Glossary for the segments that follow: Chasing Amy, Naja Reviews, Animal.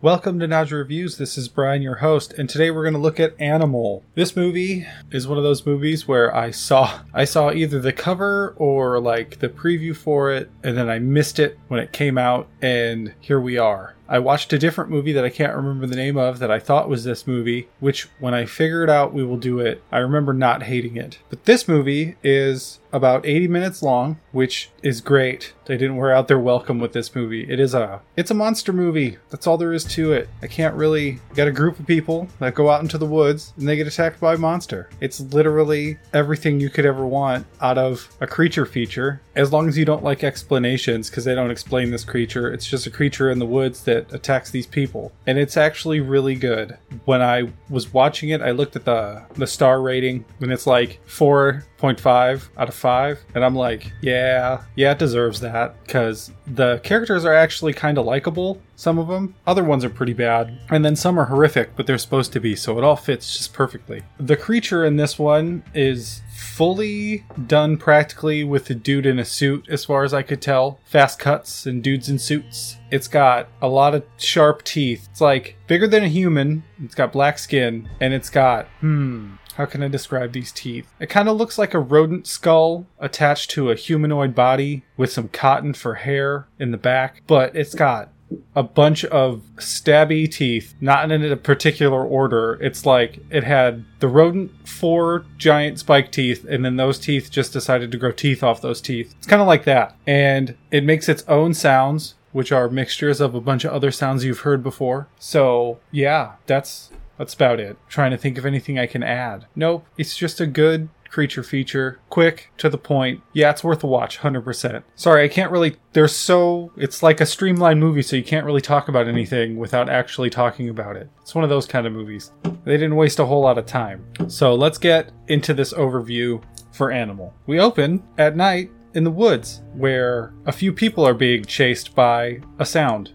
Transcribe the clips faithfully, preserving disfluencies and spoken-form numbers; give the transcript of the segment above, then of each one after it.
Welcome to Naja Reviews. This is Brian, your host, and today we're going to look at Animal. This movie is one of those movies where I saw I saw either the cover or like the preview for it, and then I missed it when it came out, and here we are. I watched a different movie that I can't remember the name of that I thought was this movie, which when I figured out we will do it, I remember not hating it. But this movie is about eighty minutes long, which is great. They didn't wear out their welcome with this movie. It is a, it's a monster movie. That's all there is to it. I can't really get a group of people that go out into the woods and they get attacked by a monster. It's literally everything you could ever want out of a creature feature, as long as you don't like explanations, because they don't explain this creature. It's just a creature in the woods that attacks these people, and it's actually really good. When I was watching it, I looked at the the star rating, and it's like four point five out of five, and I'm like, yeah yeah it deserves that, because the characters are actually kind of likable, some of them. Other ones are pretty bad, and then some are horrific, but they're supposed to be, so it all fits just perfectly. The creature in this one is fully done practically with a dude in a suit, as far as I could tell. Fast cuts and dudes in suits. It's got a lot of sharp teeth. It's like bigger than a human. It's got black skin, and it's got hmm how can I describe these teeth? It kind of looks like a rodent skull attached to a humanoid body with some cotton for hair in the back, but it's got a bunch of stabby teeth, not in a particular order. It's like it had the rodent four giant spike teeth, and then those teeth just decided to grow teeth off those teeth. It's kind of like that. And it makes its own sounds, which are mixtures of a bunch of other sounds you've heard before. So yeah, that's that's about it. I'm trying to think of anything I can add. Nope, it's just a good creature feature, quick, to the point. Yeah, it's worth a watch, one hundred percent. Sorry, I can't really, there's so, it's like a streamlined movie, so you can't really talk about anything without actually talking about it. It's one of those kind of movies. They didn't waste a whole lot of time. So let's get into this overview for Animal. We open at night in the woods, where a few people are being chased by a sound.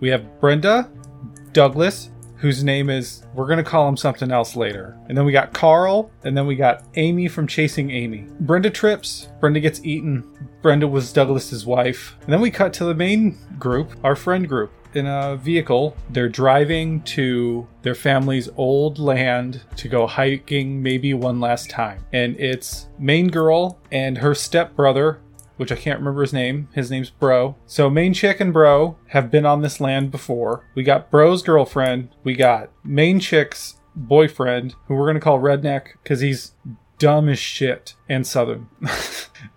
We have Brenda, Douglas, whose name is, we're going to call him something else later. And then we got Carl, and then we got Amy from Chasing Amy. Brenda trips. Brenda gets eaten. Brenda was Douglas's wife. And then we cut to the main group, our friend group, in a vehicle. They're driving to their family's old land to go hiking maybe one last time. And it's main girl and her stepbrother, which I can't remember his name. His name's Bro. So main chick and Bro have been on this land before. We got Bro's girlfriend. We got main chick's boyfriend, who we're going to call Redneck because he's dumb as shit and Southern.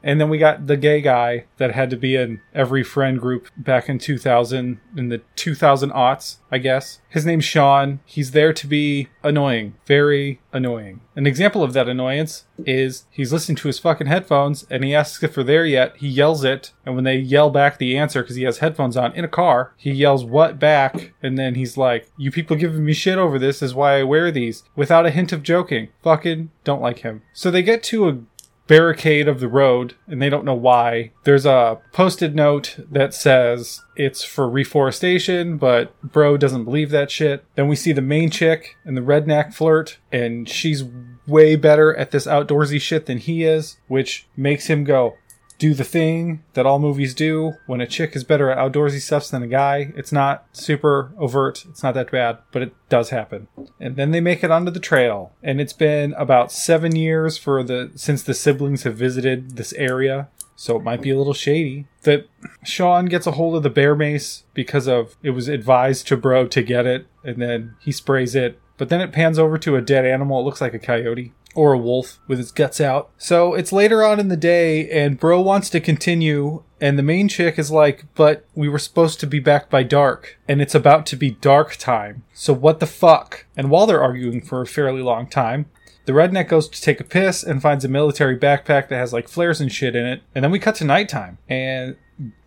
And then we got the gay guy that had to be in every friend group back in two thousand, in the two thousand aughts, I guess. His name's Sean. He's there to be annoying. Very annoying. An example of that annoyance is he's listening to his fucking headphones, and he asks if they're there yet. He yells it, and when they yell back the answer, because he has headphones on in a car, he yells what back, and then he's like, you people giving me shit over this is why I wear these, without a hint of joking. Fucking don't like him. So they get to a barricade of the road, and they don't know why. There's a posted note that says it's for reforestation, but Bro doesn't believe that shit. Then we see the main chick and the redneck flirt, and she's way better at this outdoorsy shit than he is, which makes him go, do the thing that all movies do. When a chick is better at outdoorsy stuff than a guy, it's not super overt, it's not that bad, but it does happen. And then they make it onto the trail, and it's been about seven years for the since the siblings have visited this area, so it might be a little shady. That Sean gets a hold of the bear mace because of it was advised to Bro to get it, and then he sprays it, but then it pans over to a dead animal. It looks like a coyote or a wolf with its guts out. So it's later on in the day, and Bro wants to continue, and the main chick is like, but we were supposed to be back by dark, and it's about to be dark time, so what the fuck? And while they're arguing for a fairly long time, the redneck goes to take a piss and finds a military backpack that has like flares and shit in it. And then we cut to nighttime, and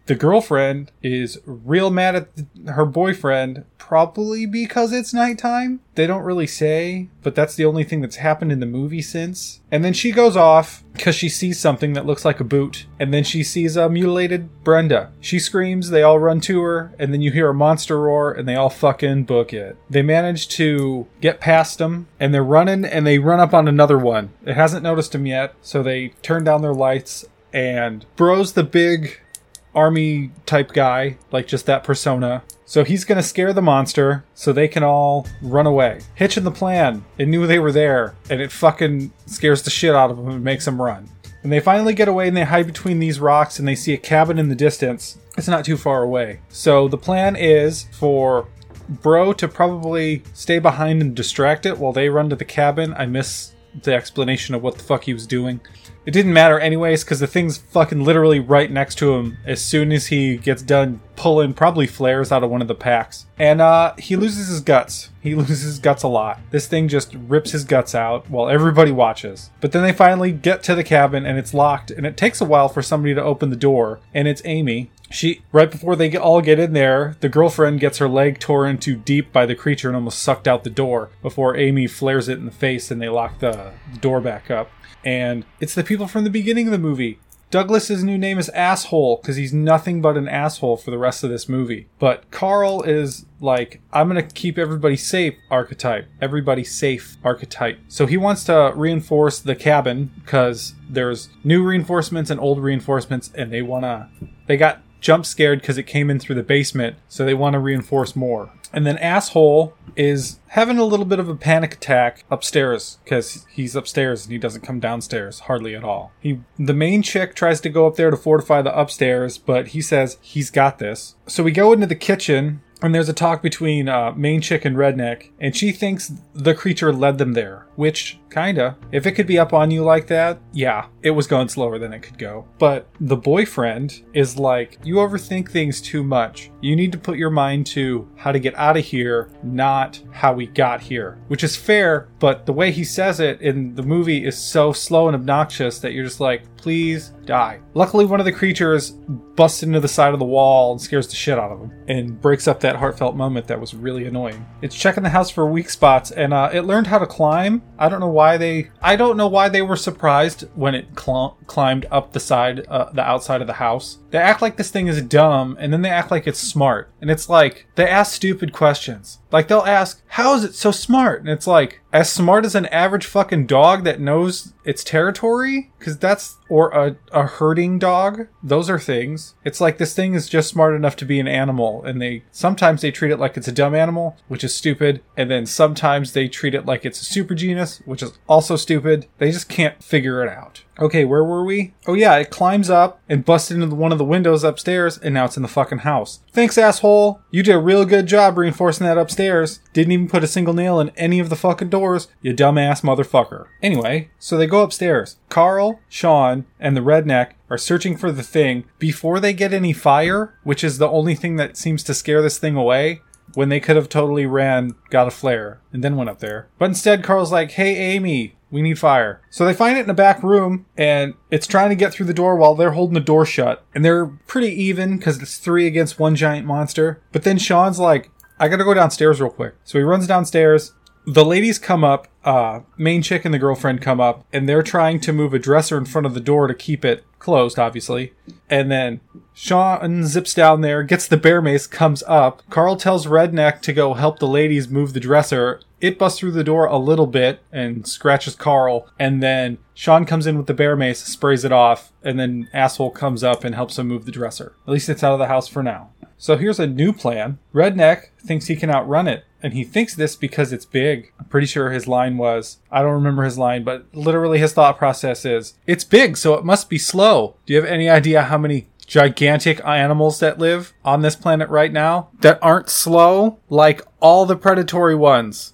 the girlfriend is real mad at the, her boyfriend, probably because it's nighttime. They don't really say, but that's the only thing that's happened in the movie since. And then she goes off because she sees something that looks like a boot. And then she sees a mutilated Brenda. She screams, they all run to her, and then you hear a monster roar, and they all fucking book it. They manage to get past them, and they're running, and they run up on another one. It hasn't noticed them yet, so they turn down their lights, and Bro's the big army type guy, like just that persona. So he's going to scare the monster so they can all run away. Hitch in the plan. It knew they were there, and it fucking scares the shit out of them and makes them run. And they finally get away and they hide between these rocks and they see a cabin in the distance. It's not too far away. So the plan is for Bro to probably stay behind and distract it while they run to the cabin. I miss the explanation of what the fuck he was doing. It didn't matter anyways, because the thing's fucking literally right next to him as soon as he gets done pulling probably flares out of one of the packs. And uh, he loses his guts. He loses his guts a lot. This thing just rips his guts out while everybody watches. But then they finally get to the cabin and it's locked, and it takes a while for somebody to open the door, and it's Amy. She, right before they all get in there, the girlfriend gets her leg torn too deep by the creature and almost sucked out the door before Amy flares it in the face and they lock the door back up. And it's the people from the beginning of the movie. Douglas's new name is Asshole because he's nothing but an asshole for the rest of this movie. But Carl is like, I'm going to keep everybody safe archetype. Everybody safe archetype. So he wants to reinforce the cabin because there's new reinforcements and old reinforcements, and they want to... They got jump scared because it came in through the basement, so they want to reinforce more. And then Asshole is having a little bit of a panic attack upstairs because he's upstairs and he doesn't come downstairs hardly at all. He, the main chick, tries to go up there to fortify the upstairs, but he says he's got this. So we go into the kitchen and there's a talk between uh, main chick and redneck, and she thinks the creature led them there, which kinda, if it could be up on you like that, yeah, it was going slower than it could go. But the boyfriend is like, you overthink things too much. You need to put your mind to how to get out of here, not how we got here, which is fair. But the way he says it in the movie is so slow and obnoxious that you're just like, please die. Luckily, one of the creatures busts into the side of the wall and scares the shit out of him and breaks up that heartfelt moment that was really annoying. It's checking the house for weak spots, and uh, it learned how to climb. I don't know why. Why they I don't know why they were surprised when it cl- climbed up the side, uh, the outside of the house. They act like this thing is dumb, and then they act like it's smart. And it's like, they ask stupid questions. Like, they'll ask, how is it so smart? And it's like, as smart as an average fucking dog that knows its territory? Because that's, or a, a herding dog. Those are things. It's like, this thing is just smart enough to be an animal. And they, sometimes they treat it like it's a dumb animal, which is stupid. And then sometimes they treat it like it's a super genus, which is also stupid. They just can't figure it out. Okay, where were we? Oh yeah, it climbs up and busts into one of the windows upstairs, and now it's in the fucking house. Thanks, asshole. You did a real good job reinforcing that upstairs. Didn't even put a single nail in any of the fucking doors, you dumbass motherfucker. Anyway, so they go upstairs. Carl, Sean, and the redneck are searching for the thing before they get any fire, which is the only thing that seems to scare this thing away. When they could have totally ran, got a flare, and then went up there. But instead, Carl's like, hey, Amy, we need fire. So they find it in a back room, and it's trying to get through the door while they're holding the door shut. And they're pretty even, because it's three against one giant monster. But then Sean's like, I gotta go downstairs real quick. So he runs downstairs. The ladies come up, uh, main chick and the girlfriend come up, and they're trying to move a dresser in front of the door to keep it closed, obviously. And then Sean zips down there, gets the bear mace, comes up. Carl tells Redneck to go help the ladies move the dresser. It busts through the door a little bit and scratches Carl. And then Sean comes in with the bear mace, sprays it off, and then Asshole comes up and helps him move the dresser. At least it's out of the house for now. So here's a new plan. Redneck thinks he can outrun it. And he thinks this because it's big. I'm pretty sure his line was, I don't remember his line, but literally his thought process is, it's big, so it must be slow. Do you have any idea how many gigantic animals that live on this planet right now that aren't slow? Like all the predatory ones.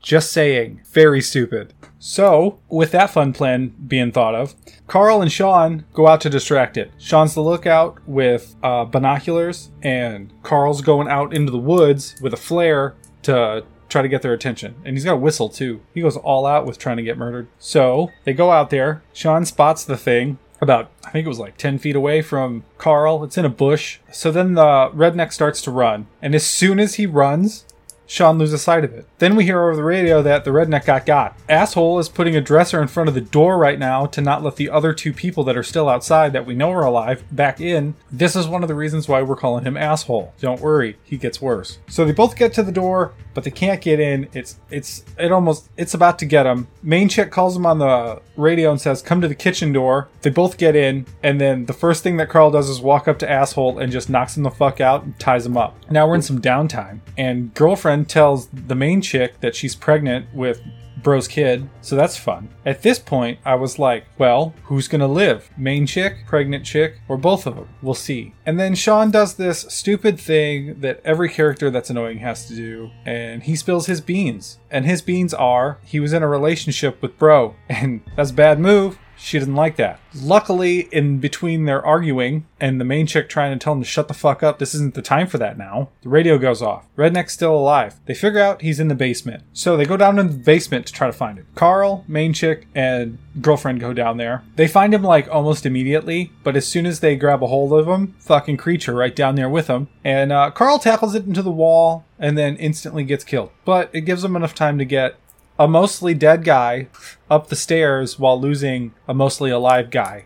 Just saying. Very stupid. So, with that fun plan being thought of, Carl and Sean go out to distract it. Sean's the lookout with uh, binoculars, and Carl's going out into the woods with a flare to try to get their attention. And he's got a whistle, too. He goes all out with trying to get murdered. So, they go out there. Sean spots the thing about, I think it was like ten feet away from Carl. It's in a bush. So then the redneck starts to run. And as soon as he runs, Sean loses sight of it. Then we hear over the radio that the redneck got got. Asshole is putting a dresser in front of the door right now to not let the other two people that are still outside that we know are alive back in. This is one of the reasons why we're calling him Asshole. Don't worry, he gets worse. So they both get to the door, but they can't get in. It's it's it almost it's about to get them. Main chick calls them on the radio and says, "Come to the kitchen door." They both get in, and then the first thing that Carl does is walk up to Asshole and just knocks him the fuck out and ties him up. Now we're in some downtime, and girlfriend tells the main chick that she's pregnant with bro's kid, so that's fun. At this point, I was like, well, who's gonna live? Main chick, pregnant chick, or both of them? We'll see. And then Sean does this stupid thing that every character that's annoying has to do, and he spills his beans. And his beans are, he was in a relationship with bro, and that's a bad move. She didn't like that. Luckily, in between their arguing and the main chick trying to tell him to shut the fuck up, this isn't the time for that now, the radio goes off. Redneck's still alive. They figure out he's in the basement. So they go down in the basement to try to find him. Carl, main chick, and girlfriend go down there. They find him like almost immediately, but as soon as they grab a hold of him, fucking creature right down there with him. And uh, Carl tackles it into the wall and then instantly gets killed. But it gives him enough time to get a mostly dead guy up the stairs while losing a mostly alive guy.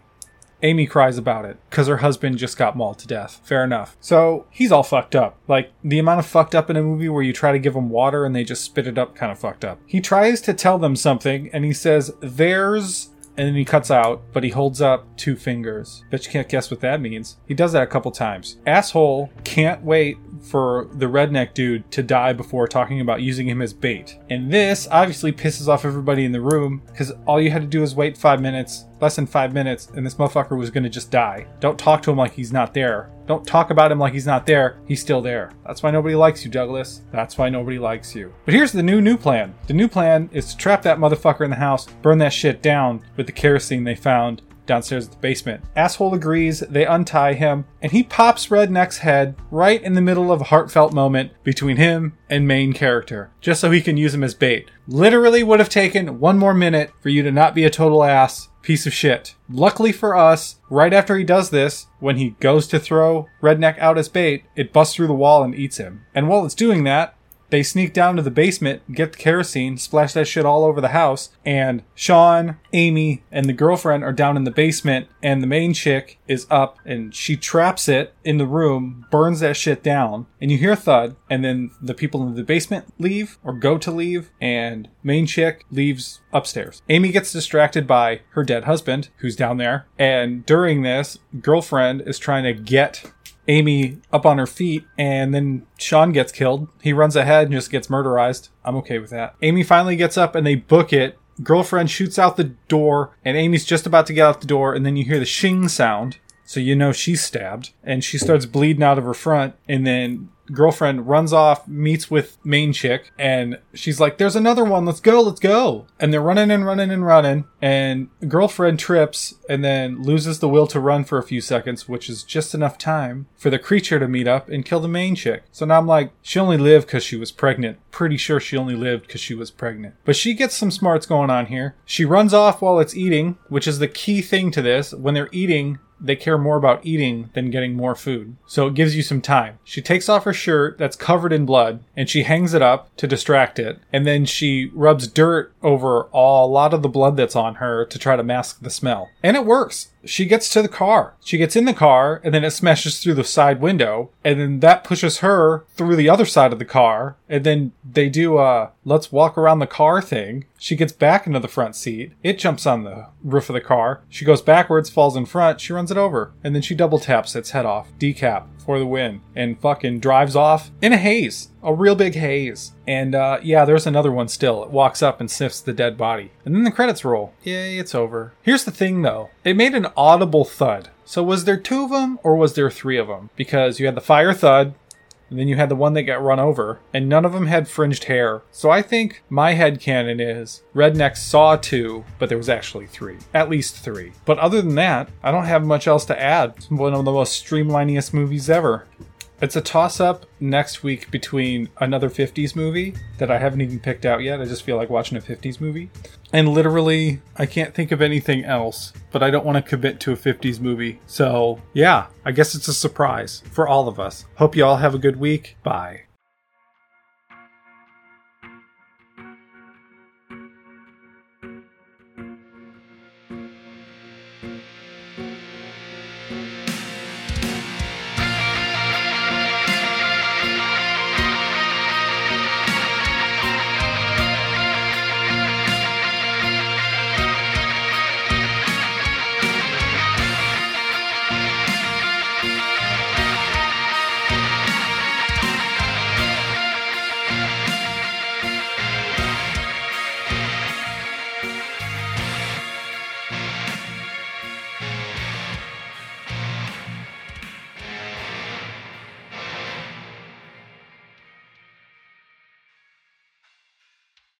Amy cries about it because her husband just got mauled to death. Fair enough. So he's all fucked up. Like the amount of fucked up in a movie where you try to give them water and they just spit it up kind of fucked up. He tries to tell them something and he says, there's... And then he cuts out, but he holds up two fingers. Bet you can't guess what that means. He does that a couple times. Asshole can't wait for the redneck dude to die before talking about using him as bait. And this obviously pisses off everybody in the room because all you had to do is wait five minutes, less than five minutes, and this motherfucker was going to just die. Don't talk to him like he's not there. Don't talk about him like he's not there. He's still there. That's why nobody likes you, Douglas. That's why nobody likes you. But here's the new, new plan. The new plan is to trap that motherfucker in the house, burn that shit down with the kerosene they found downstairs at the basement. Asshole agrees, they untie him, and he pops Redneck's head right in the middle of a heartfelt moment between him and main character, just so he can use him as bait. Literally would have taken one more minute for you to not be a total ass piece of shit. Luckily for us, right after he does this, when he goes to throw Redneck out as bait, it busts through the wall and eats him. And while it's doing that, they sneak down to the basement, get the kerosene, splash that shit all over the house, and Sean, Amy, and the girlfriend are down in the basement, and the main chick is up, and she traps it in the room, burns that shit down, and you hear a thud, and then the people in the basement leave, or go to leave, and main chick leaves upstairs. Amy gets distracted by her dead husband, who's down there, and during this, girlfriend is trying to get Amy up on her feet, and then Sean gets killed. He runs ahead and just gets murderized. I'm okay with that. Amy finally gets up and they book it. Girlfriend shoots out the door, and Amy's just about to get out the door, and then you hear the shing sound, so you know she's stabbed, and she starts bleeding out of her front, and then girlfriend runs off, meets with main chick, and she's like, there's another one, let's go, let's go. And they're running and running and running, and girlfriend trips and then loses the will to run for a few seconds, which is just enough time for the creature to meet up and kill the main chick. So now I'm like, she only lived because she was pregnant. Pretty sure she only lived because she was pregnant. But she gets some smarts going on here. She runs off while it's eating, which is the key thing to this. When they're eating, they care more about eating than getting more food. So it gives you some time. She takes off her shirt that's covered in blood and she hangs it up to distract it. And then she rubs dirt over all, a lot of the blood that's on her to try to mask the smell. And it works. She gets to the car. She gets in the car and then it smashes through the side window. And then that pushes her through the other side of the car. And then they do a let's walk around the car thing. She gets back into the front seat. It jumps on the roof of the car. She goes backwards, falls in front. She runs it over. And then she double taps its head off. Decap for the win. And fucking drives off in a haze. A real big haze. And uh, yeah, there's another one still. It walks up and sniffs the dead body. And then the credits roll. Yay, it's over. Here's the thing though. It made an audible thud. So was there two of them or was there three of them? Because you had the fire thud. And then you had the one that got run over. And none of them had fringed hair. So I think my headcanon is Redneck saw two, but there was actually three. At least three. But other than that, I don't have much else to add. It's one of the most streamliniest movies ever. It's a toss-up next week between another fifties movie that I haven't even picked out yet. I just feel like watching a fifties movie. And literally, I can't think of anything else, but I don't want to commit to a fifties movie. So, yeah, I guess it's a surprise for all of us. Hope you all have a good week. Bye.